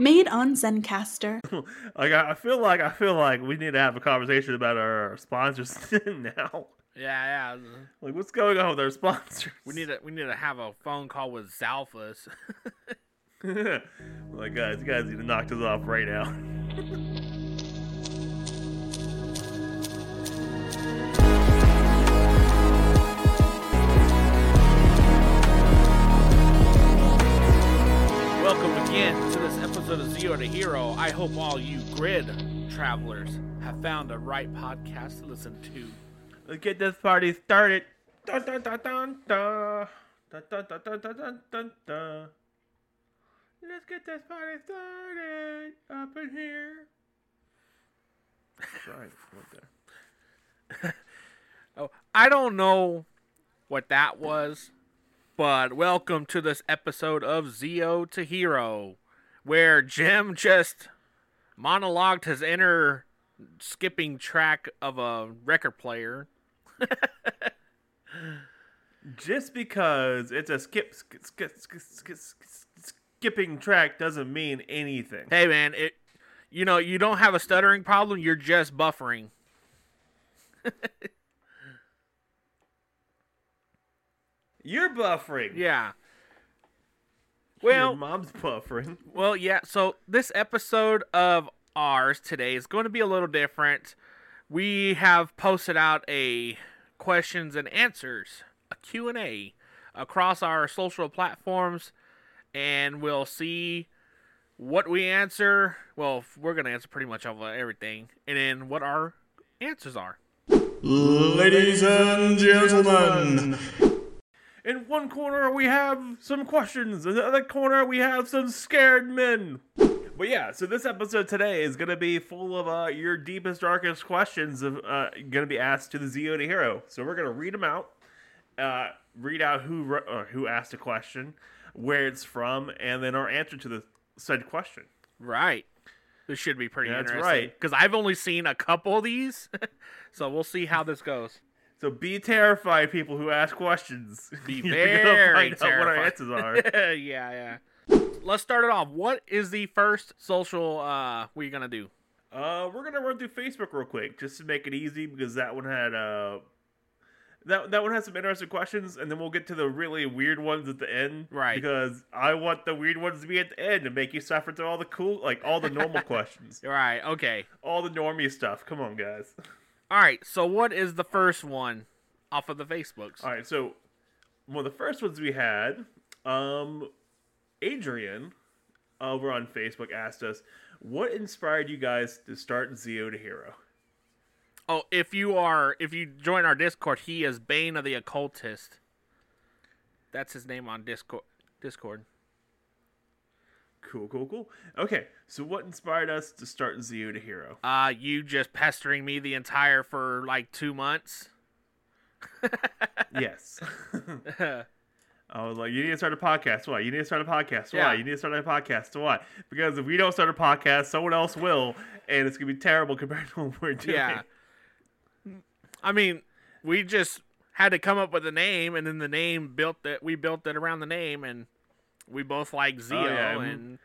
Made on Zencaster. Like I feel like we need to have a conversation about our sponsors now. Yeah, yeah. Like, what's going on with our sponsors? We need to have a phone call with Zalfus. Like, guys, you guys need to knock this off right now. Welcome again to this episode of Zero to Hero. I hope all you grid travelers have found the right podcast to listen to. Let's get this party started. Dun, dun, dun, dun, dun. Dun, dun, dun, dun, dun, dun, dun. Let's get this party started up in here. That's right. What the? Oh, I don't know what that was, but welcome to this episode of Zero to Hero, where Jim just monologued his inner skipping track of a record player. Just because it's a skipping track doesn't mean anything. Hey man, you don't have a stuttering problem, you're just buffering. You're buffering. Yeah. Well, your mom's buffering. Well, yeah, so this episode of ours today is going to be a little different. We have posted out a questions and answers, a Q&A, across our social platforms, and we'll see what we answer. Well, we're going to answer pretty much everything, and then what our answers are. Ladies and gentlemen, in one corner we have some questions, in the other corner we have some scared men. But yeah, so this episode today is going to be full of your deepest, darkest questions of going to be asked to the Zero to Hero. So we're going to read them out, who asked a question, where it's from, and then our answer to the said question. Right. This should be pretty interesting. That's right. Because I've only seen a couple of these, so we'll see how this goes. So be terrified, people who ask questions. Be very terrified. Out what our answers are. Yeah, yeah. Let's start it off. What is the first social we're going to do? We're going to run through Facebook real quick just to make it easy, because that one had some interesting questions, and then we'll get to the really weird ones at the end. Right. Because I want the weird ones to be at the end to make you suffer through all the cool, like all the normal questions. Right, okay. All the normie stuff. Come on, guys. All right, so what is the first one off of the Facebooks? All right, so one of the first ones we had, Adrian over on Facebook asked us, what inspired you guys to start Zero to Hero? Oh, if you join our Discord, he is Bane of the Occultist. That's his name on Discord. Cool. Okay, so what inspired us to start Zero to Hero? You just pestering me the entire for like 2 months. Yes. I was like, you need to start a podcast. Why? You need to start a podcast. Why? Yeah. You need to start a podcast. Why? Because if we don't start a podcast, someone else will, and it's going to be terrible compared to what we're doing. Yeah. I mean, we just had to come up with a name, and then the name we built it around the name, and we both like Zio, and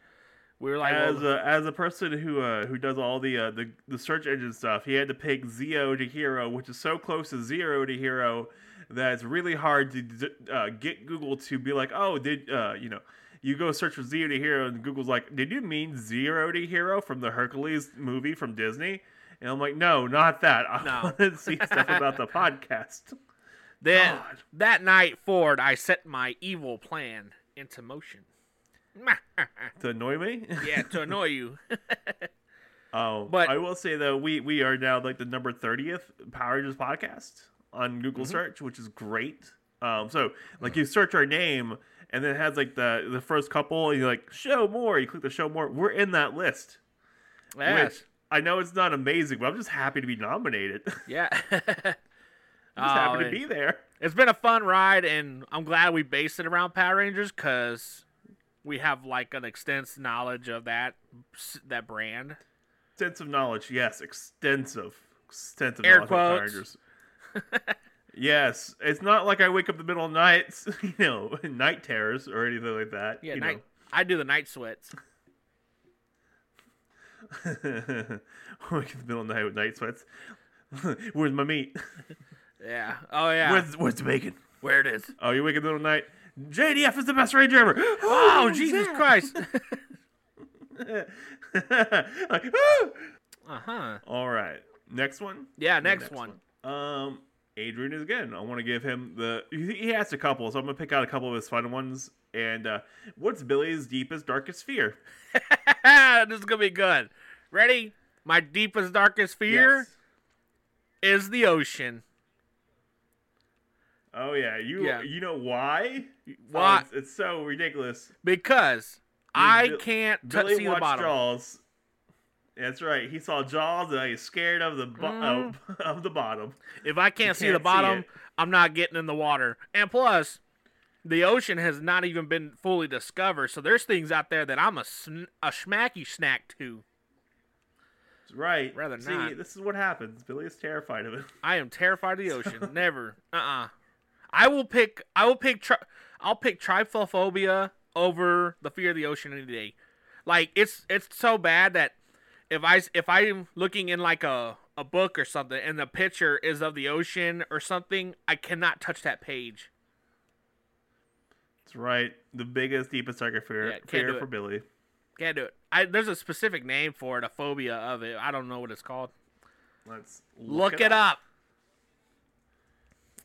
we were like, as a person who does all the search engine stuff, he had to pick Zero to Hero, which is so close to Zero to Hero that it's really hard to get Google to be like, oh, you go search for Zero to Hero, and Google's like, did you mean Zero to Hero from the Hercules movie from Disney? And I'm like, no, not that. I want to see stuff about the podcast. Then that night forward, I set my evil plan into motion. To annoy me? Yeah, to annoy you. Oh, but I will say though, we are now like the number 30th Power Rangers podcast on Google search, which is great. So like you search our name, and then it has like the first couple, and you're like, show more. You click the show more. We're in that list. Yes. Which I know it's not amazing, but I'm just happy to be nominated. Yeah. I'm just happy to be there. It's been a fun ride, and I'm glad we based it around Power Rangers, because we have like an extensive knowledge of that brand. Extensive knowledge, yes. Extensive air knowledge quotes. Of Power Rangers. Yes, it's not like I wake up in the middle of nights, night terrors or anything like that. Yeah, I do the night sweats. Wake in the middle of the night with night sweats. Where's my meat? Yeah. Oh, yeah. Where's the bacon? Where it is. Oh, you wake in the middle of the night. JDF is the best Ranger ever. Oh, Jesus Christ. Like, ah! Uh-huh. All right. Next one? Yeah, next one. Adrian is good. I want to give him the... He asked a couple, so I'm going to pick out a couple of his fun ones. And what's Billy's deepest, darkest fear? This is going to be good. Ready? My deepest, darkest fear is the ocean. Oh, yeah. You know why? Why? Oh, it's so ridiculous. Because I can't see the bottom. Jaws. That's right. He saw Jaws, and he's scared of the of the bottom. If I can't see the bottom, I'm not getting in the water. And plus, the ocean has not even been fully discovered, so there's things out there that I'm a smacky snack to. Right. Rather not. See, this is what happens. Billy is terrified of it. I am terrified of the ocean. Never. I'll pick trypophobia over the fear of the ocean any day. Like, it's so bad that if I'm looking in like a book or something and the picture is of the ocean or something, I cannot touch that page. That's right. The biggest, deepest fear for Billy. Can't do it. There's a specific name for it, a phobia of it. I don't know what it's called. Let's look it up.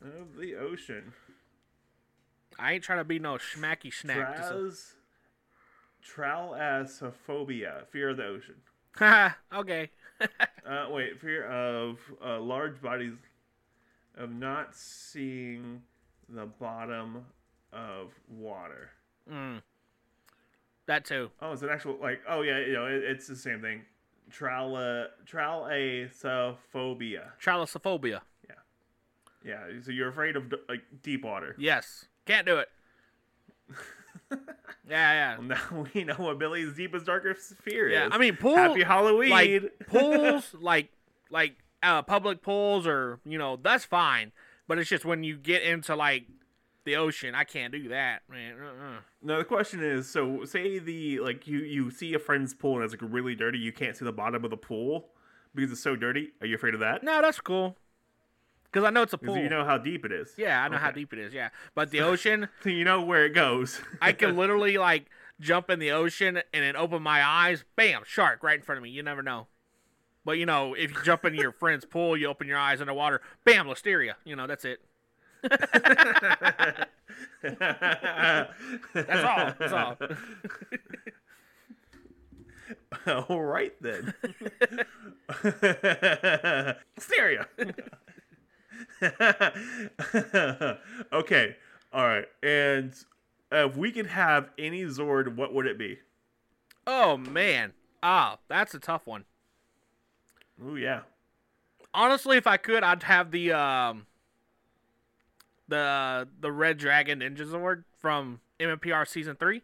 Of the ocean. I ain't trying to be no smacky snack. Thalassophobia, fear of the ocean. Ha! Okay. Fear of large bodies, of not seeing the bottom of water. That too. Oh, it's an actual it's the same thing. Thalassophobia. Thalassophobia. Yeah. Yeah. So you're afraid of deep water. Yes. Can't do it. Yeah, yeah. Well, now we know what Billy's deepest, darkest fear is. Yeah, I mean, Happy Halloween. Like, pools, like public pools, or that's fine. But it's just when you get into like the ocean, I can't do that, man. Now the question is, so say you see a friend's pool and it's like really dirty, you can't see the bottom of the pool because it's so dirty. Are you afraid of that? No, that's cool. Because I know it's a pool. You know how deep it is. Yeah, I know how deep it is, yeah. But the ocean... So you know where it goes. I can literally, jump in the ocean and then open my eyes. Bam, shark right in front of me. You never know. But, if you jump into your friend's pool, you open your eyes underwater. Bam, Listeria. That's it. That's all. All right, then. Listeria. Okay, all right, and if we could have any Zord, what would it be? Oh man, that's a tough one. Oh yeah. Honestly, if I could, I'd have the Red Dragon Ninja Zord from MMPR season 3,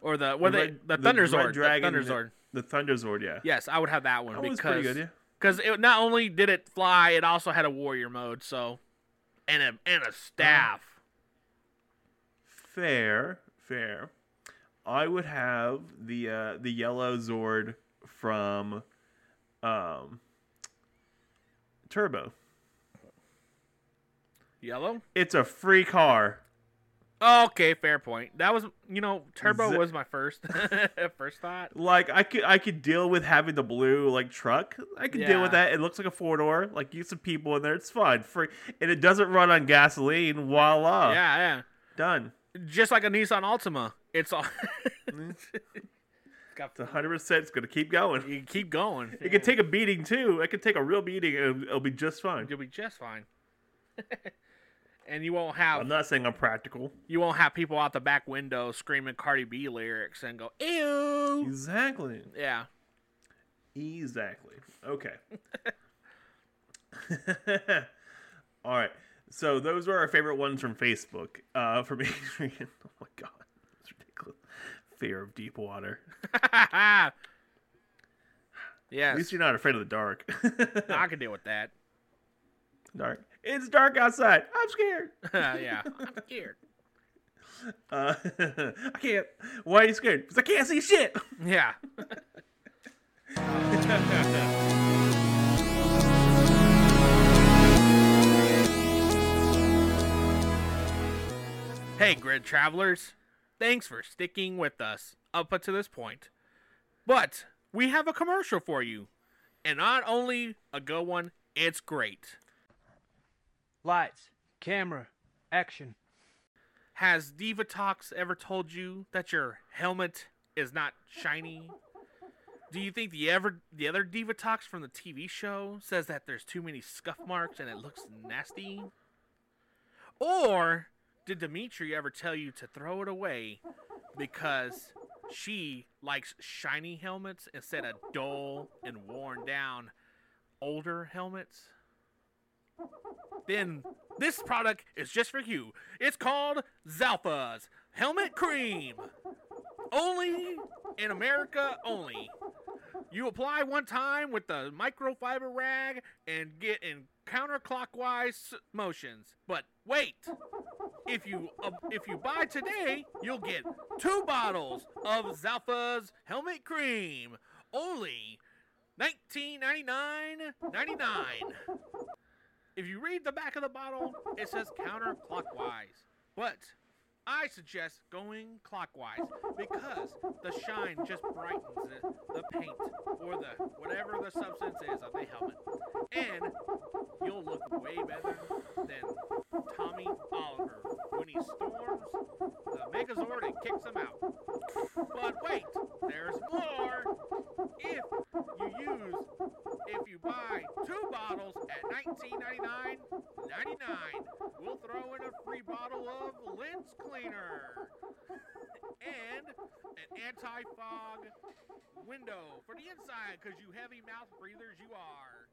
or the Thunder Zord. The Thunder Zord, yeah. Yes, I would have that one. That one's pretty good, yeah. Because it not only did it fly, it also had a warrior mode, so and a staff. Fair. I would have the yellow Zord from Turbo. Yellow? It's a free car. Oh, okay, fair point. That was, Turbo was my first thought. Like, I could deal with having the blue, truck. I could deal with that. It looks like a four-door. Get some people in there. It's fine. Free. And it doesn't run on gasoline. Voila. Yeah, yeah. Done. Just like a Nissan Altima. It's all... It's 100%. It's going to keep going. You can keep going. It can take a beating, too. It can take a real beating, and it'll be just fine. You'll be just fine. And you won't have... I'm not saying I'm practical. You won't have people out the back window screaming Cardi B lyrics and go, ew! Exactly. Yeah. Exactly. Okay. All right. So those are our favorite ones from Facebook. From Adrian. Oh, my God. That's ridiculous. Fear of deep water. Yes. At least you're not afraid of the dark. No, I can deal with that. Dark. It's dark outside. I'm scared. I'm scared. I can't. Why are you scared? Because I can't see shit. Yeah. Hey, Grid Travelers. Thanks for sticking with us up until this point. But we have a commercial for you. And not only a good one, it's great. Lights, camera, action. Has Diva Talks ever told you that your helmet is not shiny? Do you think the other Diva Talks from the TV show says that there's too many scuff marks and it looks nasty? Or did Dimitri ever tell you to throw it away because she likes shiny helmets instead of dull and worn down older helmets? Then this product is just for you. It's called Zalpha's Helmet Cream. Only in America only. You apply one time with the microfiber rag and get in counterclockwise motions. But wait, if you buy today, you'll get 2 bottles of Zalpha's Helmet Cream. Only $19.99.99. If you read the back of the bottle, it says counterclockwise. But I suggest going clockwise because the shine just brightens the paint or the whatever the substance is on the helmet. And you'll look way better than Tommy Oliver when he storms the Megazord and kicks him out. But wait, there's more! If you buy 2 bottles at $19.99.99, we'll throw in a free bottle of lens cleaner and an anti-fog window for the inside, because you heavy mouth breathers you are.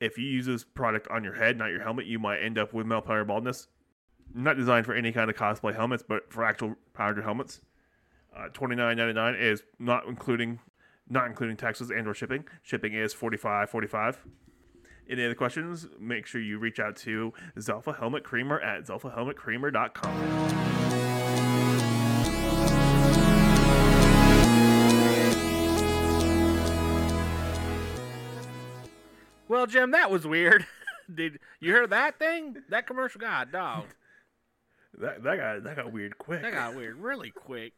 If you use this product on your head, not your helmet, you might end up with male powder baldness. Not designed for any kind of cosplay helmets, but for actual powdered helmets. $29.99 is not including taxes and or shipping. Shipping is $45.45. Any other questions, make sure you reach out to Zalpha Helmet Creamer at zalphahelmetcreamer.com. Well, Jim, that was weird. Did you hear that thing? That commercial guy, dog. That got weird quick. That got weird really quick.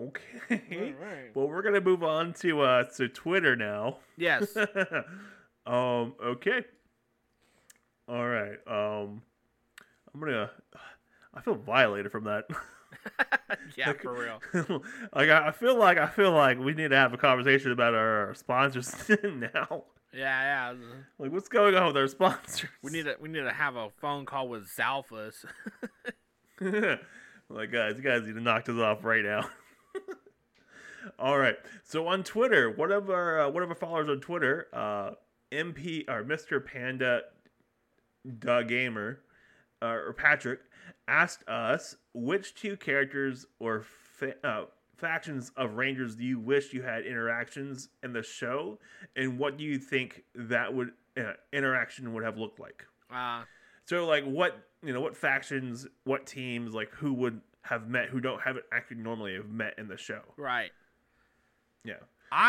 Okay. All right. Well, we're gonna move on to Twitter now. Yes. Okay. All right. I feel violated from that. Yeah, like, for real. Like I feel like we need to have a conversation about our sponsors now. Yeah. Like, what's going on with our sponsors? We need to have a phone call with Zalfus. Like, guys, you guys need to knock this off right now. All right. So on Twitter, one of our followers on Twitter, MP or Mr. Panda Da Gamer or Patrick asked us which 2 characters or factions of Rangers do you wish you had interactions in the show, and what do you think that would interaction would have looked like? So like what factions, what teams, like who would have met, who don't haven't actually normally have met in the show. Right. Yeah.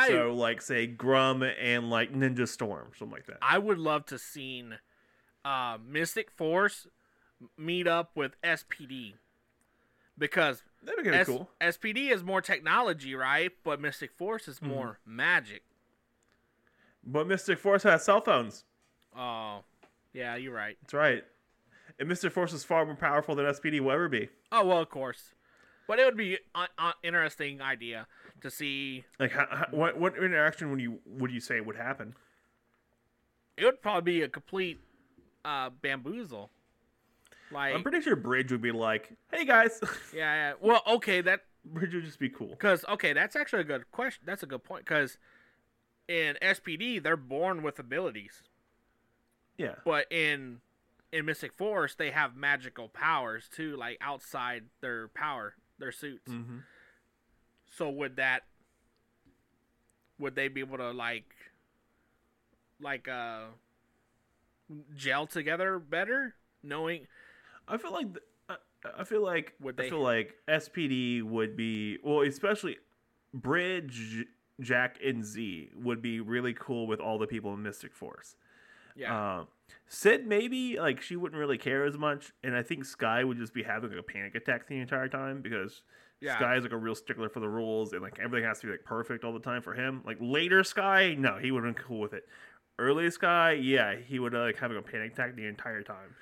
So like say Grum and like Ninja Storm, something like that. I would love to seen Mystic Force meet up with SPD. Because that'd be cool. SPD is more technology, right? But Mystic Force is more magic. But Mystic Force has cell phones. Oh. Yeah, you're right. That's right. And Mr. Force is far more powerful than SPD will ever be. Oh, well, of course. But it would be an interesting idea to see. Like, what interaction would you say would happen? It would probably be a complete bamboozle. Like, I'm pretty sure Bridge would be like, "Hey guys." Yeah. Well, okay, that Bridge would just be cool. Because that's actually a good question. That's a good point. Because in SPD, they're born with abilities. Yeah. But in Mystic Force, they have magical powers too, like outside their suits. Mm-hmm. So would they be able to like gel together better? knowing. I feel like SPD would be, well, especially Bridge, Jack, and Z would be really cool with all the people in Mystic Force. Yeah. Sid, maybe, like, she wouldn't really care as much, and I think Sky would just be having a panic attack the entire time, because Sky is like a real stickler for the rules, and like everything has to be like perfect all the time for him. Like later Sky, no, he would have been cool with it. Early Sky, yeah, he would like having a panic attack the entire time.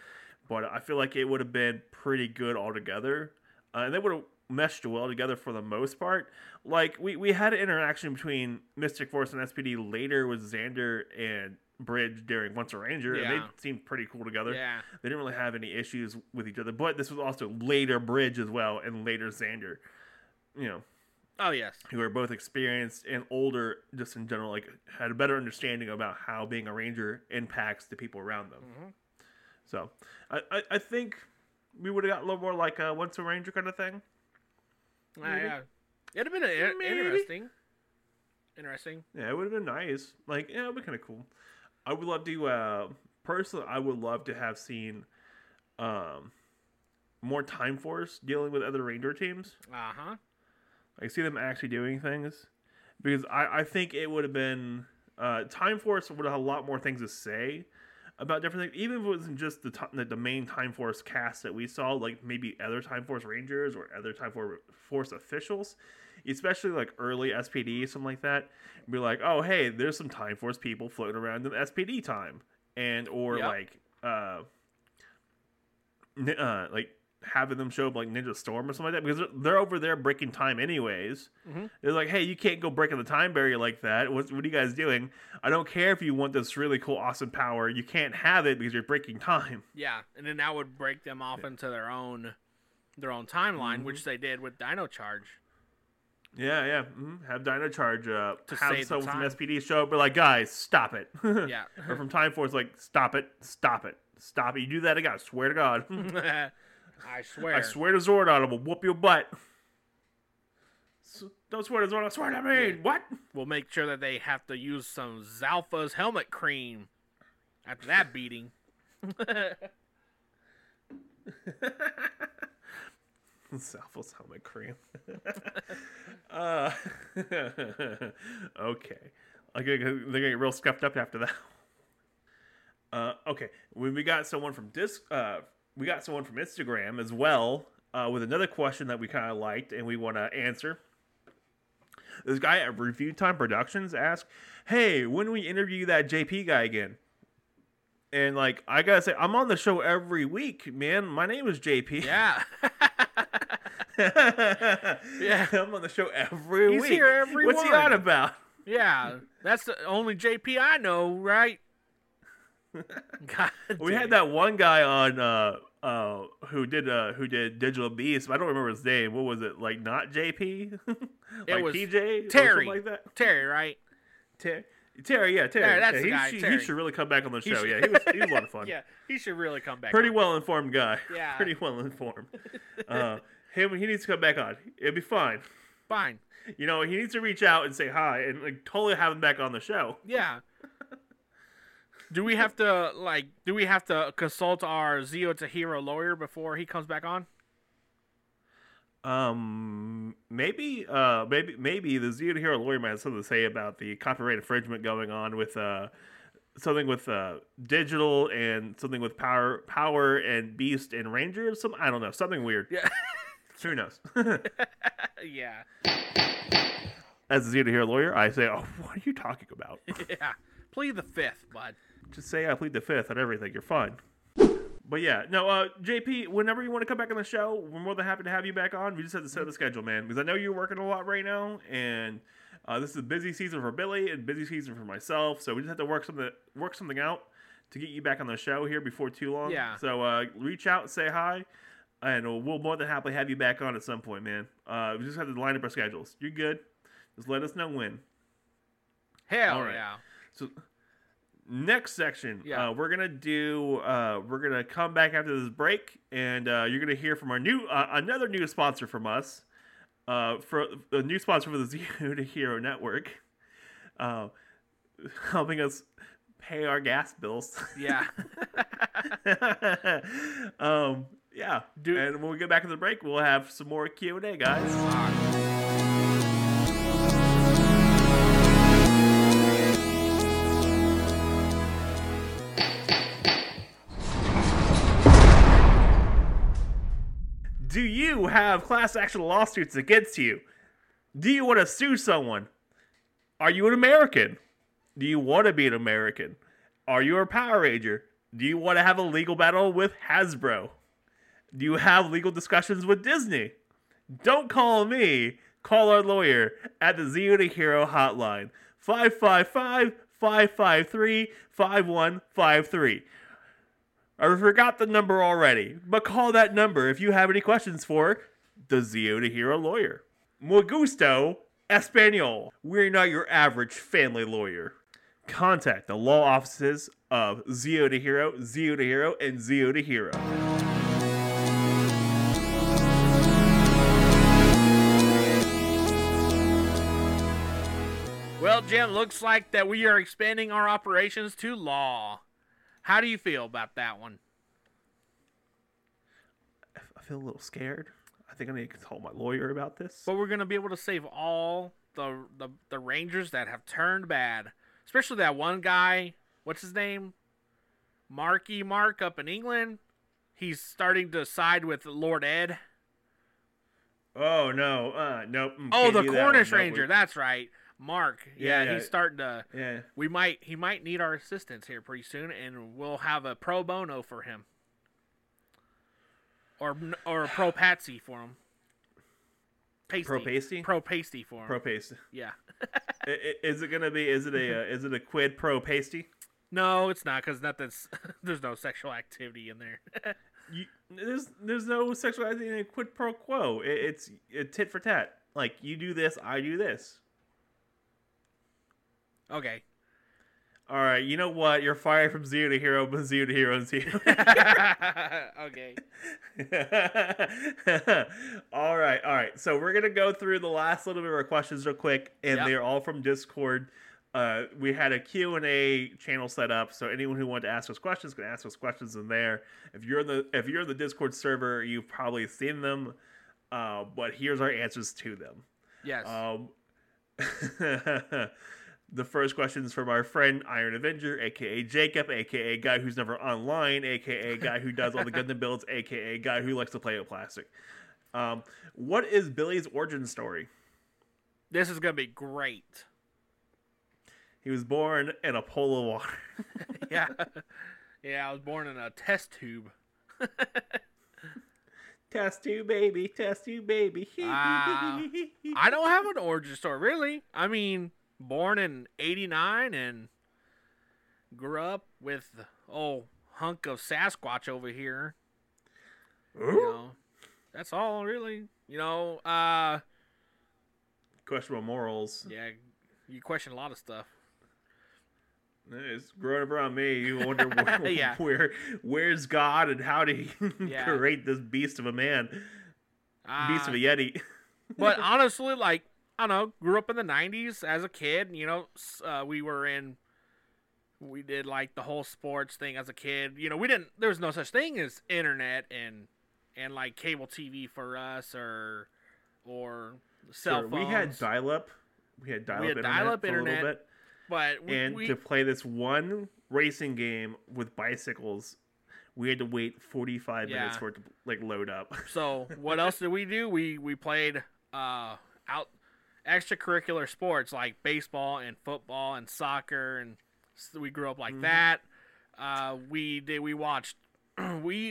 But I feel like it would have been pretty good all together, and they would have meshed well together for the most part. Like we had an interaction between Mystic Force and SPD later with Xander and Bridge during Once a Ranger, and they seemed pretty cool together. Yeah. They didn't really have any issues with each other, but this was also later Bridge as well, and later Xander, you know. Oh, yes. Who are both experienced and older, just in general, like, had a better understanding about how being a Ranger impacts the people around them. Mm-hmm. So, I think we would have got a little more like a Once a Ranger kind of thing. Yeah. It would have been interesting. Yeah, it would have been nice. Like, yeah, it would be kind of cool. I would love to, personally, I would love to have seen more Time Force dealing with other Ranger teams. Uh-huh. Like, see them actually doing things. Because I think it would have been, Time Force would have had a lot more things to say about different things. Even if it wasn't just the main Time Force cast that we saw, like, maybe other Time Force Rangers or other Time Force officials, especially like early SPD, something like that, be like, oh, hey, there's some Time Force people floating around in SPD time, and or like having them show up like Ninja Storm or something like that, because they're over there breaking time anyways. Mm-hmm. They're like, hey, you can't go breaking the time barrier like that. What are you guys doing? I don't care if you want this really cool, awesome power. You can't have it because you're breaking time. Yeah, and then that would break them off into their own timeline, mm-hmm. which they did with Dino Charge. Yeah. Mm-hmm. Have Dino Charge up. Have someone from SPD show up. But like, guys, stop it. Yeah. Or from Time Force, like, stop it. You do that again, I swear to God. I swear to Zordon, I'm going to whoop your butt. So, don't swear to Zordon, swear to me. Yeah. What? We'll make sure that they have to use some Zalpha's Helmet Cream after that beating. Zalpha's Helmet Cream. Okay. They're gonna get real scuffed up after that. Okay. We got someone from Instagram as well, with another question that we kind of liked and we want to answer. This guy at Review Time Productions asked, "Hey, when we interview that JP guy again?" And like, I gotta say, I'm on the show every week, man. My name is JP. Yeah. Yeah, I'm on the show every week. He's here every week. What's he on about? Yeah, that's the only JP I know, right? God, we had that one guy on who did Digital Beast. I don't remember his name. What was it? Like not JP? Like it was PJ? Terry. Or like that? Terry, right? Terry. Yeah, that's the guy. Terry. He should really come back on the show. Yeah, he was a lot of fun. Yeah, he should really come back. Pretty well informed guy. Yeah, pretty well informed. He needs to come back on. It'll be fine. Fine. You know, he needs to reach out and say hi and like totally have him back on the show. Yeah. Do we have to consult our Zero to Hero lawyer before he comes back on? Maybe the Zero to Hero lawyer might have something to say about the copyright infringement going on with something with digital and something with power and Beast and Ranger. I don't know, something weird. Yeah. Who knows? Yeah. As a Zero to Hero lawyer, I say, oh, what are you talking about? Yeah. Plead the fifth, bud. Just say I plead the fifth on everything. You're fine. But yeah, no, JP, whenever you want to come back on the show, we're more than happy to have you back on. We just have to set the schedule, man, because I know you're working a lot right now, and this is a busy season for Billy and busy season for myself, so we just have to work something out to get you back on the show here before too long. Yeah. So reach out, say hi. And we'll more than happily have you back on at some point, man. We just have to line up our schedules. You're good. Just let us know when. Hell right. Yeah. So next section, we're going to come back after this break, and you're going to hear from our another new sponsor from us, for the new sponsor for the Zero to Hero Network, helping us pay our gas bills. Yeah. Yeah, dude. And when we get back to the break, we'll have some more Q&A, guys. Do you have class action lawsuits against you? Do you want to sue someone? Are you an American? Do you want to be an American? Are you a Power Ranger? Do you want to have a legal battle with Hasbro? Do you have legal discussions with Disney? Don't call me. Call our lawyer at the Zero to Hero hotline. 555-553-5153. I forgot the number already, but call that number if you have any questions for the Zero to Hero lawyer. Muy gusto Espanol. We're not your average family lawyer. Contact the law offices of Zero to Hero, Zero to Hero, and Zero to Hero. Well, Jim, looks like that we are expanding our operations to law. How do you feel about that one? I feel a little scared. I think I need to consult my lawyer about this. But we're going to be able to save all the Rangers that have turned bad. Especially that one guy, what's his name? Marky Mark up in England. He's starting to side with Lord Ed. Oh, no. Nope. Oh, the Cornish Ranger. Nope. That's right. Mark. Yeah, he's starting to. Yeah. He might need our assistance here pretty soon, and we'll have a pro bono for him. Or a pro patsy for him. Pasty. Pro pasty? Pro pasty for him. Pro pasty. Yeah. Is it a quid pro pasty? No, it's not, because there's no sexual activity in there. There's no sexual activity in a quid pro quo. It's a tit for tat. Like, you do this, I do this. Okay. All right. You know what? You're fired from Zero to Hero, but Zero to Hero is here. Okay. All right. So we're going to go through the last little bit of our questions real quick, and They're all from Discord. We had a Q&A channel set up, so anyone who wanted to ask us questions can ask us questions in there. If you're in the Discord server, you've probably seen them, but here's our answers to them. Yes. The first question is from our friend Iron Avenger, a.k.a. Jacob, a.k.a. guy who's never online, a.k.a. guy who does all the Gundam builds, a.k.a. guy who likes to play with plastic. What is Billy's origin story? This is going to be great. He was born in a pool of water. Yeah, I was born in a test tube. Test tube, baby. I don't have an origin story, really. I mean... Born in 1989 and grew up with the old hunk of Sasquatch over here. Ooh. You know, that's all, really. You know, questionable morals. Yeah, you question a lot of stuff. It's growing up around me. You wonder where's God and how did he create this beast of a man, beast of a yeti. But honestly, like. I don't know, grew up in the 90s as a kid, you know, we did like the whole sports thing as a kid. You know, there was no such thing as internet and like cable TV for us or cell phones. We had dial-up internet for a little bit. But to play this one racing game with bicycles, we had to wait 45 minutes for it to like load up. So what else did we do? We played extracurricular sports like baseball and football and soccer, and we grew up like that. We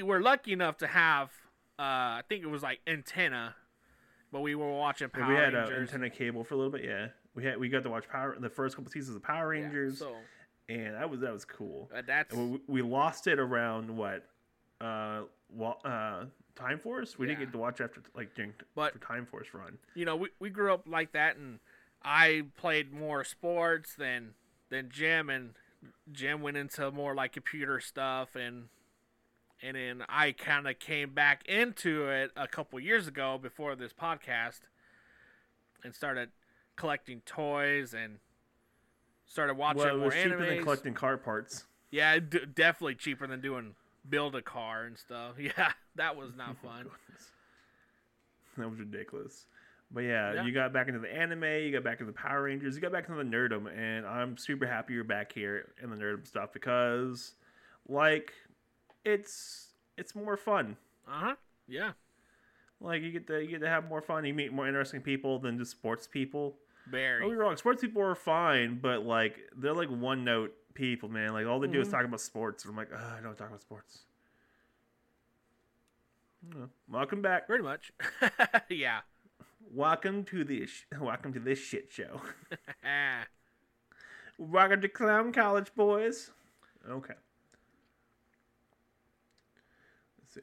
were lucky enough to have I think it was like antenna, but we were watching Power Rangers. We had an antenna cable for a little bit. We got to watch the first couple seasons of Power Rangers, and that was cool. We lost it around Time Force? We didn't get to watch after Time Force run. You know, we grew up like that, and I played more sports than Jim, and Jim went into more like computer stuff, and then I kind of came back into it a couple years ago before this podcast and started collecting toys and started watching more anime. It was cheaper than collecting car parts. Yeah, definitely cheaper than doing build a car and stuff. Yeah, that was not fun. That was ridiculous. But yeah, you got back into the anime, you got back into the Power Rangers, you got back into the nerdom, and I'm super happy you're back here in the nerdom stuff because, like, it's more fun. Uh-huh. Yeah. Like, you get to have more fun. You meet more interesting people than just sports people. Very. Don't be wrong. Sports people are fine, but, like, they're, like, one-note people, man. Like, all they do is talk about sports. And I'm like, I don't talk about sports. Welcome back. Pretty much. Yeah. Welcome to this shit show. Welcome to Clown College, boys. Okay. Let's see.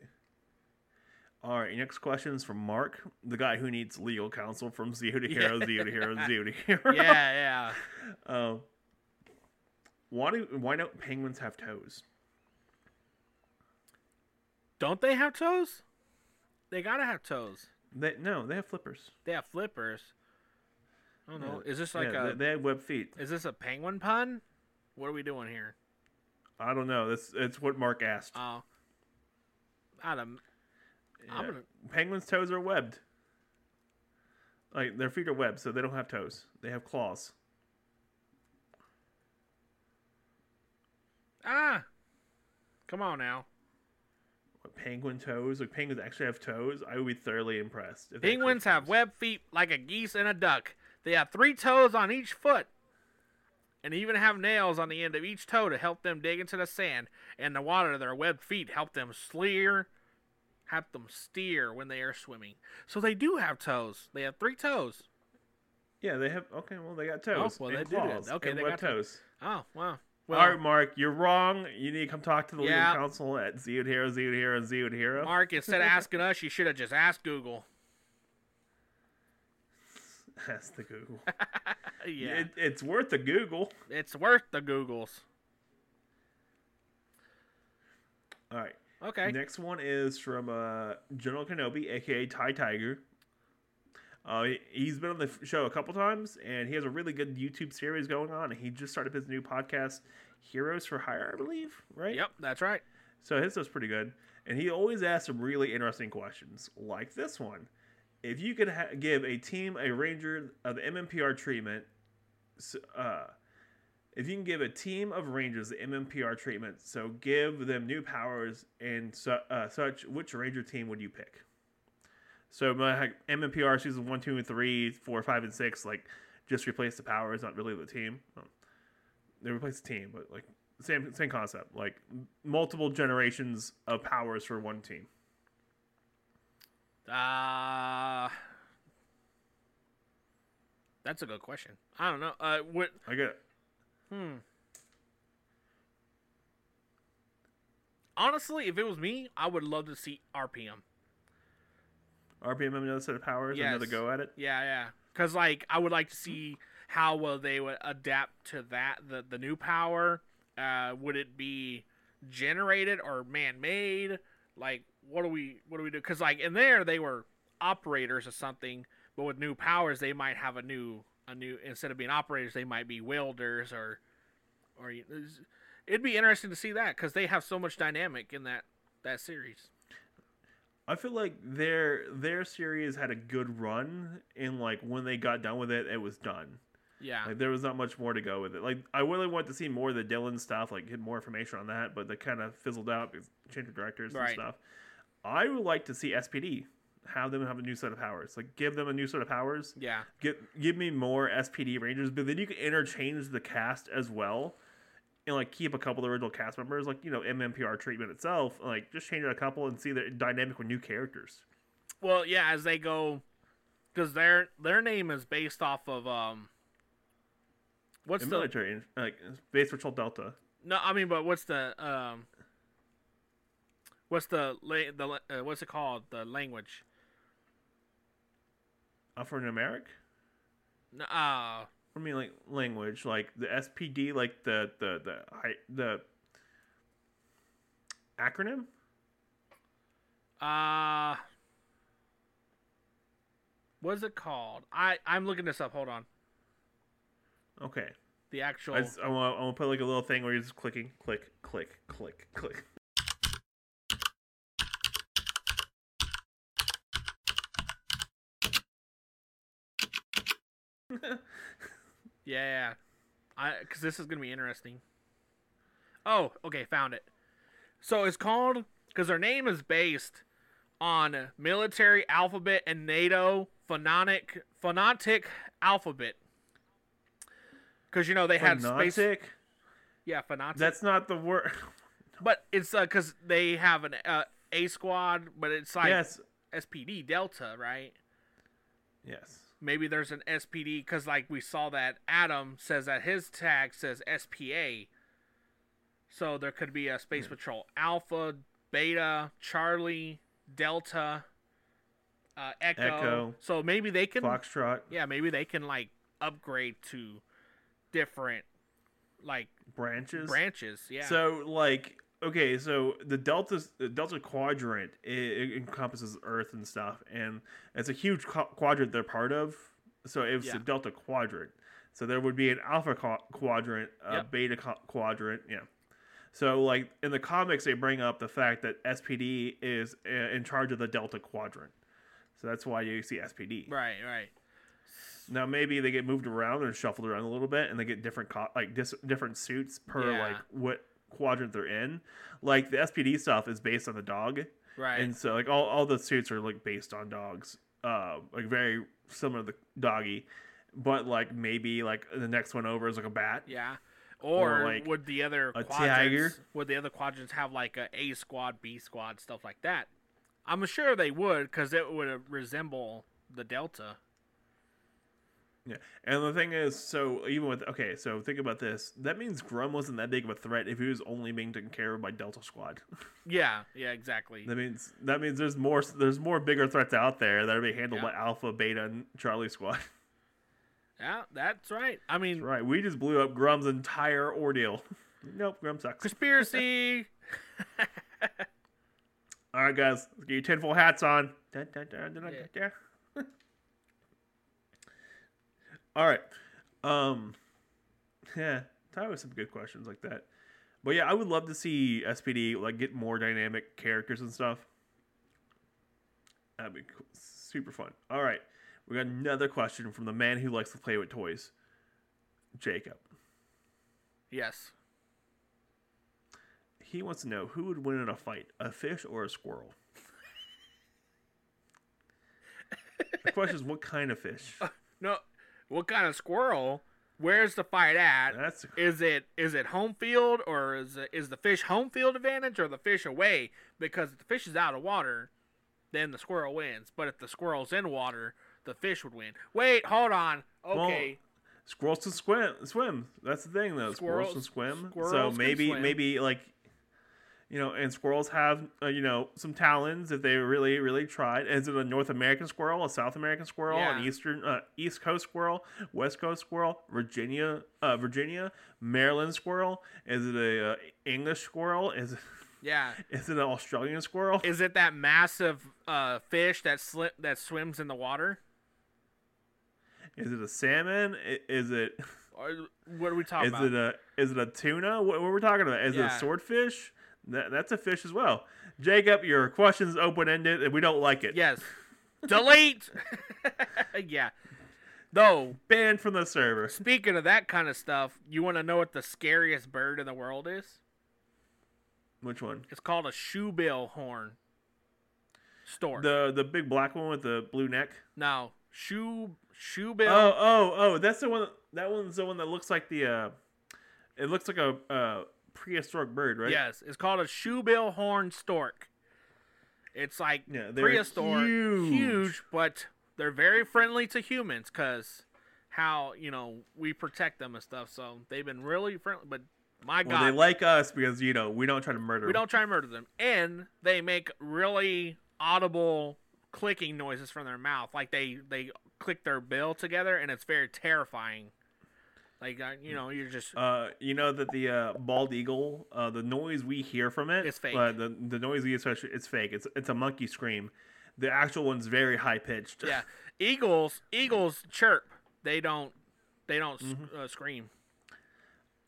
All right, next question is from Mark, the guy who needs legal counsel from Zero to Hero, Zero to Hero, Zero to Hero. Yeah, yeah. Why don't penguins have toes? Don't they have toes? They gotta have toes. No, they have flippers. They have flippers. I don't know. Is this like They have web feet. Is this a penguin pun? What are we doing here? I don't know. It's what Mark asked. Oh. Penguins' toes are webbed. Like, their feet are webbed, so they don't have toes. They have claws. Ah! Come on now. Penguin toes? Like, penguins actually have toes? I would be thoroughly impressed. Penguins have webbed feet like a geese and a duck. They have 3 toes on each foot and even have nails on the end of each toe to help them dig into the sand and the water. Their webbed feet help them steer when they are swimming. So they do have toes. They have 3 toes. Yeah, they have... Okay, well, they got toes. Oh, well, they claws. Okay, and they got toes. Oh, wow. Well, all right, Mark, you're wrong. You need to come talk to the legal counsel at Zero to Hero, Zero to Hero, Zero to Hero. Mark, instead of asking us, you should have just asked Google. Ask the Google. Yeah. It's worth the Google. It's worth the Googles. All right. Okay. Next one is from General Kenobi, a.k.a. Ty Tiger. He's been on the show a couple times, and he has a really good YouTube series going on. He just started his new podcast, Heroes for Hire, I believe, right? Yep, that's right. So his stuff's pretty good. And he always asks some really interesting questions, like this one. If you could give a team a Ranger of the MMPR treatment, if you can give a team of Rangers the MMPR treatment, so give them new powers and such, which Ranger team would you pick? So my MMPR season 1, 2, and 3, 4, 5, and 6, like, just replace the powers, not really the team. They replace the team, but, like, same concept. Like, multiple generations of powers for one team. That's a good question. I don't know. What? I get it. Honestly, if it was me, I would love to see RPM. RPM another set of powers, another go at it. Yeah. Because, like, I would like to see how well they would adapt to that, the new power. Would it be generated or man-made? Like, what do we do? Because, like, in there, they were operators or something, but with new powers, they might have a new instead of being operators, they might be wielders or it'd be interesting to see that because they have so much dynamic in that series. I feel like their series had a good run, and, like, when they got done with it, it was done. Yeah. Like, there was not much more to go with it. Like, I really wanted to see more of the Dylan stuff, like, get more information on that, but they kind of fizzled out because change of directors and stuff. I would like to see SPD. Have them have a new set of powers. Like, give them a new set of powers. Yeah. Give me more SPD Rangers, but then you can interchange the cast as well. And, like, keep a couple of original cast members, like, you know, MMPR treatment itself, like, just change it a couple and see the dynamic with new characters. Well, yeah, as they go, because their name is based off of what's the military, like, base patrol Delta. No, I mean, but what's it called? The language. Alphanumeric. No. I mean, like, language, like the SPD, like the acronym. What is it called? I'm looking this up. Hold on. Okay. The actual. I want to put, like, a little thing where you're just clicking, click, click, click, click. Yeah, because this is going to be interesting. Oh, okay, found it. So it's called, because their name is based on military alphabet and NATO phonetic alphabet. Because, you know, they had space... Yeah, phonetic. That's not the word. But it's because they have an A squad, but it's like SPD Delta, right? Yes. Maybe there's an SPD because, like, we saw that Adam says that his tag says SPA. So there could be a Space Patrol Alpha, Beta, Charlie, Delta, Echo. So maybe they can... Foxtrot. Yeah, maybe they can, like, upgrade to different, like... Branches, yeah. So, like... Okay, so the Delta Quadrant, it encompasses Earth and stuff, and it's a huge quadrant they're part of. So it's the Delta Quadrant. So there would be an Alpha Quadrant, a Beta Quadrant, yeah. So, like, in the comics, they bring up the fact that SPD is in charge of the Delta Quadrant. So that's why you see SPD. Right, right. Now, maybe they get moved around or shuffled around a little bit, and they get different different suits per, like, what... quadrant they're in. Like the SPD stuff is based on the dog, right? And so like all the suits are like based on dogs, like very similar to the doggy, but like maybe like the next one over is like a bat, yeah, or like would the other tiger? Would the other quadrants have like a squad, B squad, stuff like that? I'm sure they would, because it would resemble the Delta. Yeah, and the thing is, so even with... Okay, so think about this. That means Grum wasn't that big of a threat if he was only being taken care of by Delta Squad. Yeah, exactly. That means there's more bigger threats out there that are being handled by Alpha, Beta, and Charlie Squad. Yeah, that's right. I mean... That's right, we just blew up Grum's entire ordeal. Nope, Grum sucks. Conspiracy! All right, guys, let's get your tinfoil hats on. Yeah. All right. Yeah, Ty with some good questions like that. But yeah, I would love to see SPD like get more dynamic characters and stuff. That'd be cool. Super fun. All right. We got another question from the man who likes to play with toys, Jacob. Yes. He wants to know who would win in a fight, a fish or a squirrel? The question is, what kind of fish? No. What kind of squirrel? Where's the fight at? Is it home field, or is the fish home field advantage, or the fish away? Because if the fish is out of water, then the squirrel wins. But if the squirrel's in water, the fish would win. Wait, hold on. Okay. Well, squirrels can swim. That's the thing, though. Squirrels can swim. Maybe like, you know, and squirrels have some talons if they really, really tried. Is it a North American squirrel, a South American squirrel, an East Coast squirrel, West Coast squirrel, Virginia, Maryland squirrel? Is it a English squirrel? Is it an Australian squirrel? Is it that massive fish that swims in the water? Is it a salmon? Is it? What are we talking about? Is it a tuna? What are we talking about? Is it a swordfish? That's a fish as well. Jacob, your question's open-ended, and we don't like it. Yes. Delete! Yeah. Though. Banned from the server. Speaking of that kind of stuff, you want to know what the scariest bird in the world is? Which one? It's called a shoebill stork. The big black one with the blue neck? No. Shoebill. Oh. That's the one. That one's the one that looks like the... it looks like a... prehistoric bird, right? Yes, it's called a shoebill stork. It's like prehistoric, huge, but they're very friendly to humans because how we protect them and stuff. So they've been really friendly. But my God, they like us because we don't try to murder them. We don't try to murder them, and they make really audible clicking noises from their mouth, like they click their bill together, and it's very terrifying. Like, you're just... that the bald eagle, the noise we hear from it... It's fake. The noise we especially... It's fake. It's a monkey scream. The actual one's very high-pitched. Yeah. Eagles chirp. They don't scream.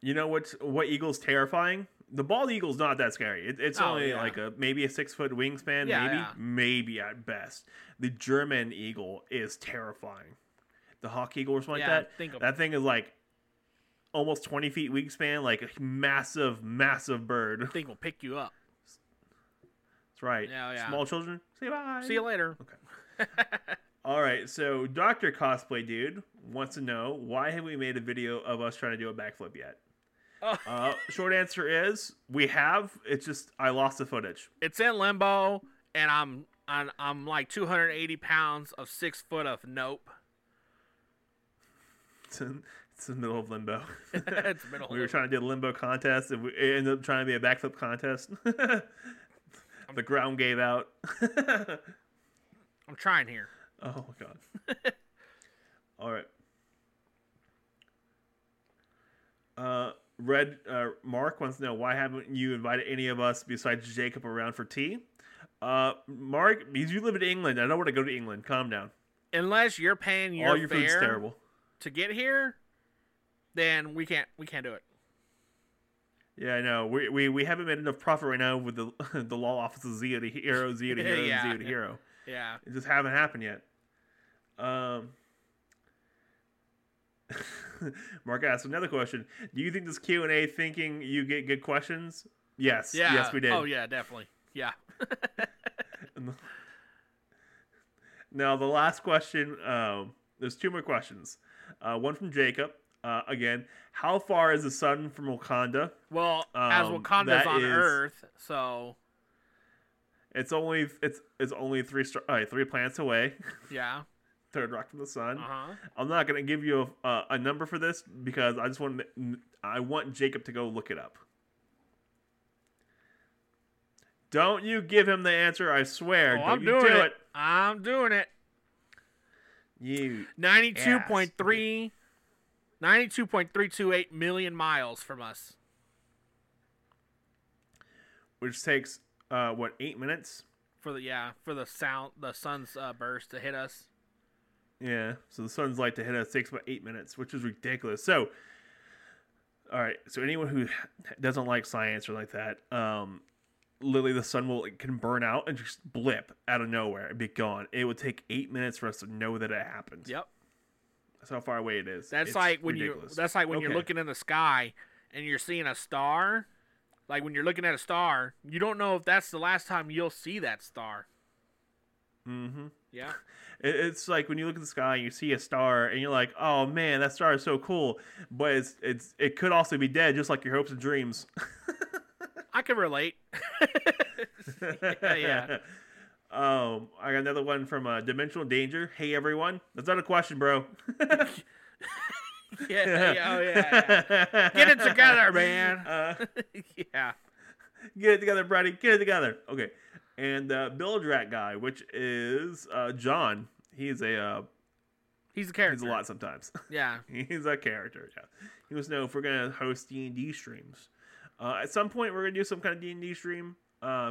You know what eagle's terrifying? The bald eagle's not that scary. It's only like maybe a 6-foot wingspan, maybe at best. The German eagle is terrifying. the Hawk Eagle or something like that. That thing is like almost 20 feet wingspan, like a massive, massive bird. The thing will pick you up. That's right. Yeah, yeah. Small children, say bye. See you later. Okay. All right, so Dr. Cosplay Dude wants to know, why have we made a video of us trying to do a backflip yet? Oh. Short answer is, we have. It's just, I lost the footage. It's in limbo, and I'm like 280 pounds of 6 foot of nope. It's in the middle of limbo. It's middle. We were trying to do a limbo contest, and it ended up trying to be a backflip contest. The ground gave out. I'm trying here. Oh, my God. All right. Red Mark wants to know, why haven't you invited any of us besides Jacob around for tea? Mark, because you live in England. I don't want to go to England. Calm down. Unless you're paying your all your food's terrible to get here, then we can't do it. Yeah, I know. We haven't made enough profit right now with the law office of Zero to Hero, yeah. And Zero to Hero. Yeah. It just haven't happened yet. Mark asked another question. Do you think this Q&A thinking you get good questions? Yes. Yeah. Yes, we did. Oh, yeah, definitely. Yeah. Now, the last question, there's two more questions. One from Jacob. Again, how far is the sun from Wakanda? Well, as Wakanda's on Earth, so it's only three planets away. Yeah, third rock from the sun. Uh-huh. I'm not gonna give you a number for this because I just want Jacob to go look it up. Don't you give him the answer? I swear. Oh, I'm doing it. I'm doing it. You 92.3. 92.328 million miles from us. Which takes 8 minutes for the sun's burst to hit us. Yeah, so the sun's light to hit us takes about 8 minutes, which is ridiculous. So, all right, so anyone who doesn't like science or like that, literally the sun can burn out and just blip out of nowhere and be gone. It would take 8 minutes for us to know that it happened. Yep. How far away it is. That's like when you're looking in the sky and you're seeing a star. Like when you're looking at a star, you don't know if that's the last time you'll see that star. Mm-hmm. Yeah. It's like when you look at the sky and you see a star and you're like, oh man, that star is so cool. But it could also be dead, just like your hopes and dreams. I can relate. Yeah. I got another one from Dimensional Danger. Hey, everyone. That's not a question, bro. Yeah. Get it together, man. Yeah. Get it together, buddy. Get it together. Okay. And Build Rat Guy, which is John. He's a character. He's a lot sometimes. Yeah. He's a character, yeah. He wants to know if we're going to host D&D streams. At some point, we're going to do some kind of D&D stream.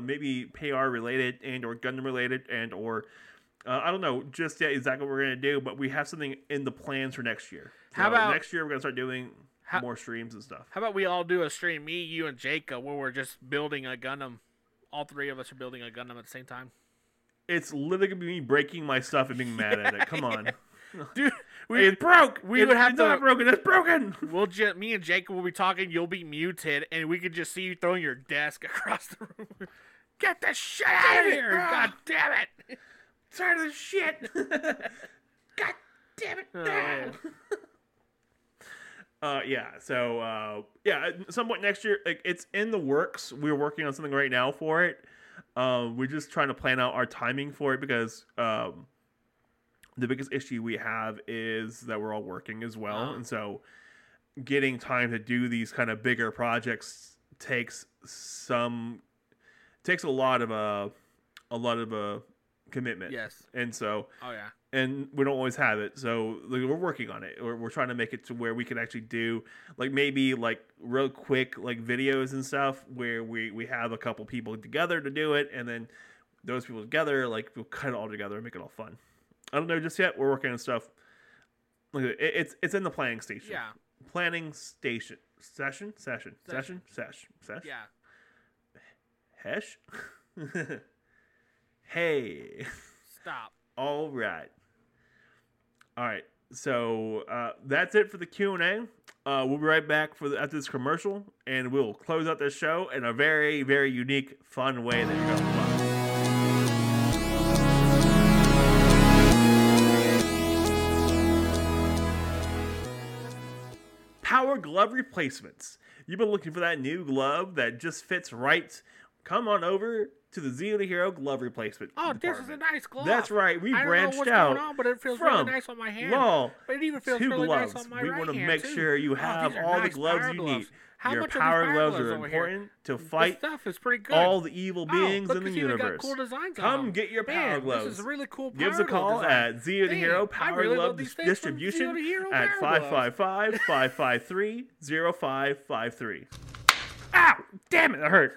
Maybe PR related and or Gundam related and or I don't know just yet exactly what we're gonna do, but we have something in the plans for next year. So how about next year we're gonna start doing more streams and stuff? How about we all do a stream, me, you, and Jacob, where we're just building a Gundam. All three of us are building a Gundam at the same time. It's literally gonna be me breaking my stuff and being mad at it. Come on, dude. It's broke. It's broken. We'll just me and Jacob will be talking. You'll be muted, and we could just see you throwing your desk across the room. Get the shit out of here! God damn it! Tired of this shit. God damn it! Yeah. So yeah. Somewhat next year, like it's in the works. We're working on something right now for it. We're just trying to plan out our timing for it because. The biggest issue we have is that we're all working as well. Oh. And so getting time to do these kind of bigger projects takes a lot of commitment. Yes. And so, and we don't always have it. So like, we're working on it. We're trying to make it to where we can actually do like maybe like real quick, like videos and stuff where we have a couple people together to do it. And then those people together, like we'll cut it all together and make it all fun. I don't know just yet. We're working on stuff. It's in the planning station. Yeah. Planning station. Session. Yeah. Hesh? Hey. Stop. All right. So that's it for the Q&A. We'll be right back after this commercial, and we'll close out this show in a very, very unique, fun way that you're going to love. Power glove replacements. You've been looking for that new glove that just fits right. Come on over to the Zero to Hero glove replacement. Oh, department. This is a nice glove. That's right. We branched out. I don't know what's going on, but it feels really nice on my hand. But it even feels really nice on my right hand. We want to make sure you have all the gloves you need. Your power gloves are important to fight all the evil beings in the universe. Come get your power gloves. This is a really cool power glove. Give us a call at Zero to Hero Power Glove Distribution at 555-553-0553. Ow! Damn it, that hurt.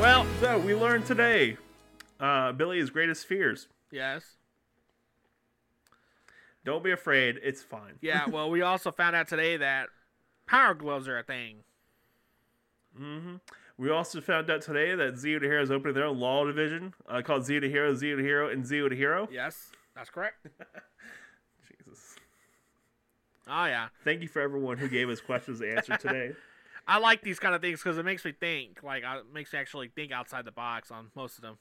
Well, so we learned today Billy's greatest fears. Yes. Don't be afraid. It's fine. Yeah, well, we also found out today that power gloves are a thing. Mm-hmm. We also found out today that Zero to Hero is opening their own law division called Zero to Hero, and Zero to Hero. Yes, that's correct. Jesus. Oh, yeah. Thank you for everyone who gave us questions to answer today. I like these kind of things because it makes me think. Like, it makes me actually think outside the box on most of them.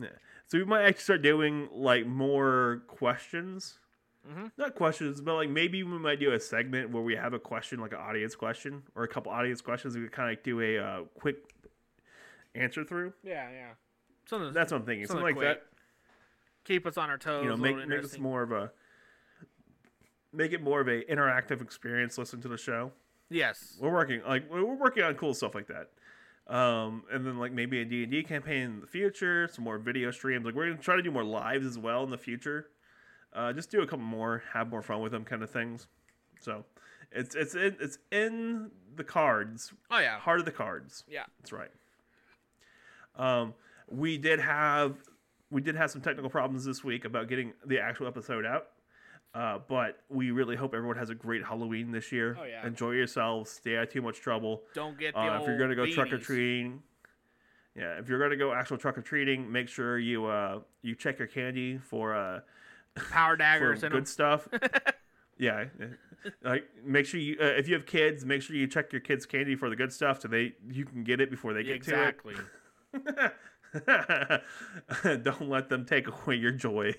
Yeah. So we might actually start doing, like, more questions. Mm-hmm. Not questions, but, like, maybe we might do a segment where we have a question, like an audience question, or a couple audience questions. We could kind of like do a quick answer through. Yeah, yeah. Something, that's what I'm thinking. Something like quick. That. Keep us on our toes. You know, make this more of a... Make it more of a interactive experience. Listen to the show. Yes, we're working on cool stuff like that, and then like maybe a D&D campaign in the future, some more video streams. Like we're gonna try to do more lives as well in the future. Just do a couple more, have more fun with them kind of things. So, it's in the cards. Oh yeah, heart of the cards. Yeah, that's right. We did have some technical problems this week about getting the actual episode out. But we really hope everyone has a great Halloween this year. Oh, yeah. Enjoy yourselves. Stay out of too much trouble. Don't get the if you're going to go truck-or-treating. Yeah, if you're going to go actual truck-or-treating, make sure you check your candy for power daggers for and good stuff. Yeah. Like make sure you if you have kids, make sure you check your kids' candy for the good stuff so you can get it before they get to it. Exactly. Don't let them take away your joy.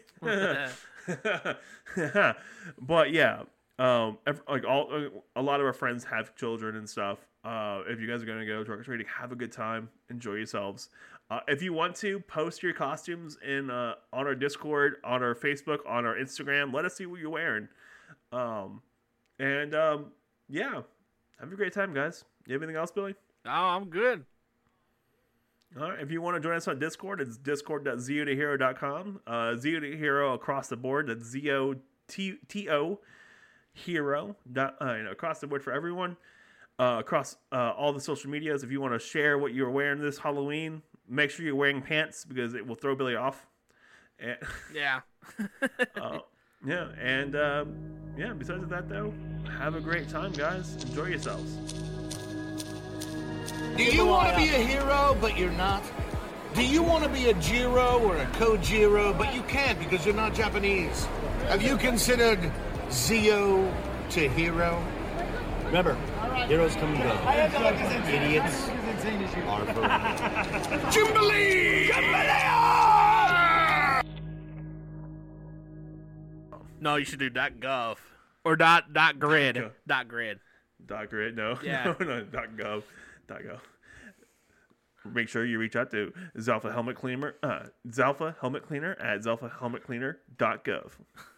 But yeah, like a lot of our friends have children and stuff. If you guys are gonna go trick or treating, have a good time, enjoy yourselves. If you want to post your costumes in on our Discord, on our Facebook, on our Instagram, let us see what you're wearing. Yeah, have a great time, guys. You have anything else, Billy? No, I'm good. All right, if you want to join us on Discord, it's discord.zotohero.com. Zotohero across the board. That's Zoto Hero. Across the board for everyone. Across all the social medias. If you want to share what you're wearing this Halloween, make sure you're wearing pants because it will throw Billy off. And yeah. Yeah. And yeah, besides that, though, have a great time, guys. Enjoy yourselves. Do you want to be a hero, but you're not? Do you want to be a Jiro or a Kojiro, but you can't because you're not Japanese? Have you considered Zero to Hero? Remember, heroes come and go. Idiots are forever. Jubilee! No, you should do .gov. Or .grid. .grid. .grid, no. Yeah. No, .gov. .go. Make sure you reach out to Zalpha Helmet Cleaner at zalphahelmetcleaner.gov.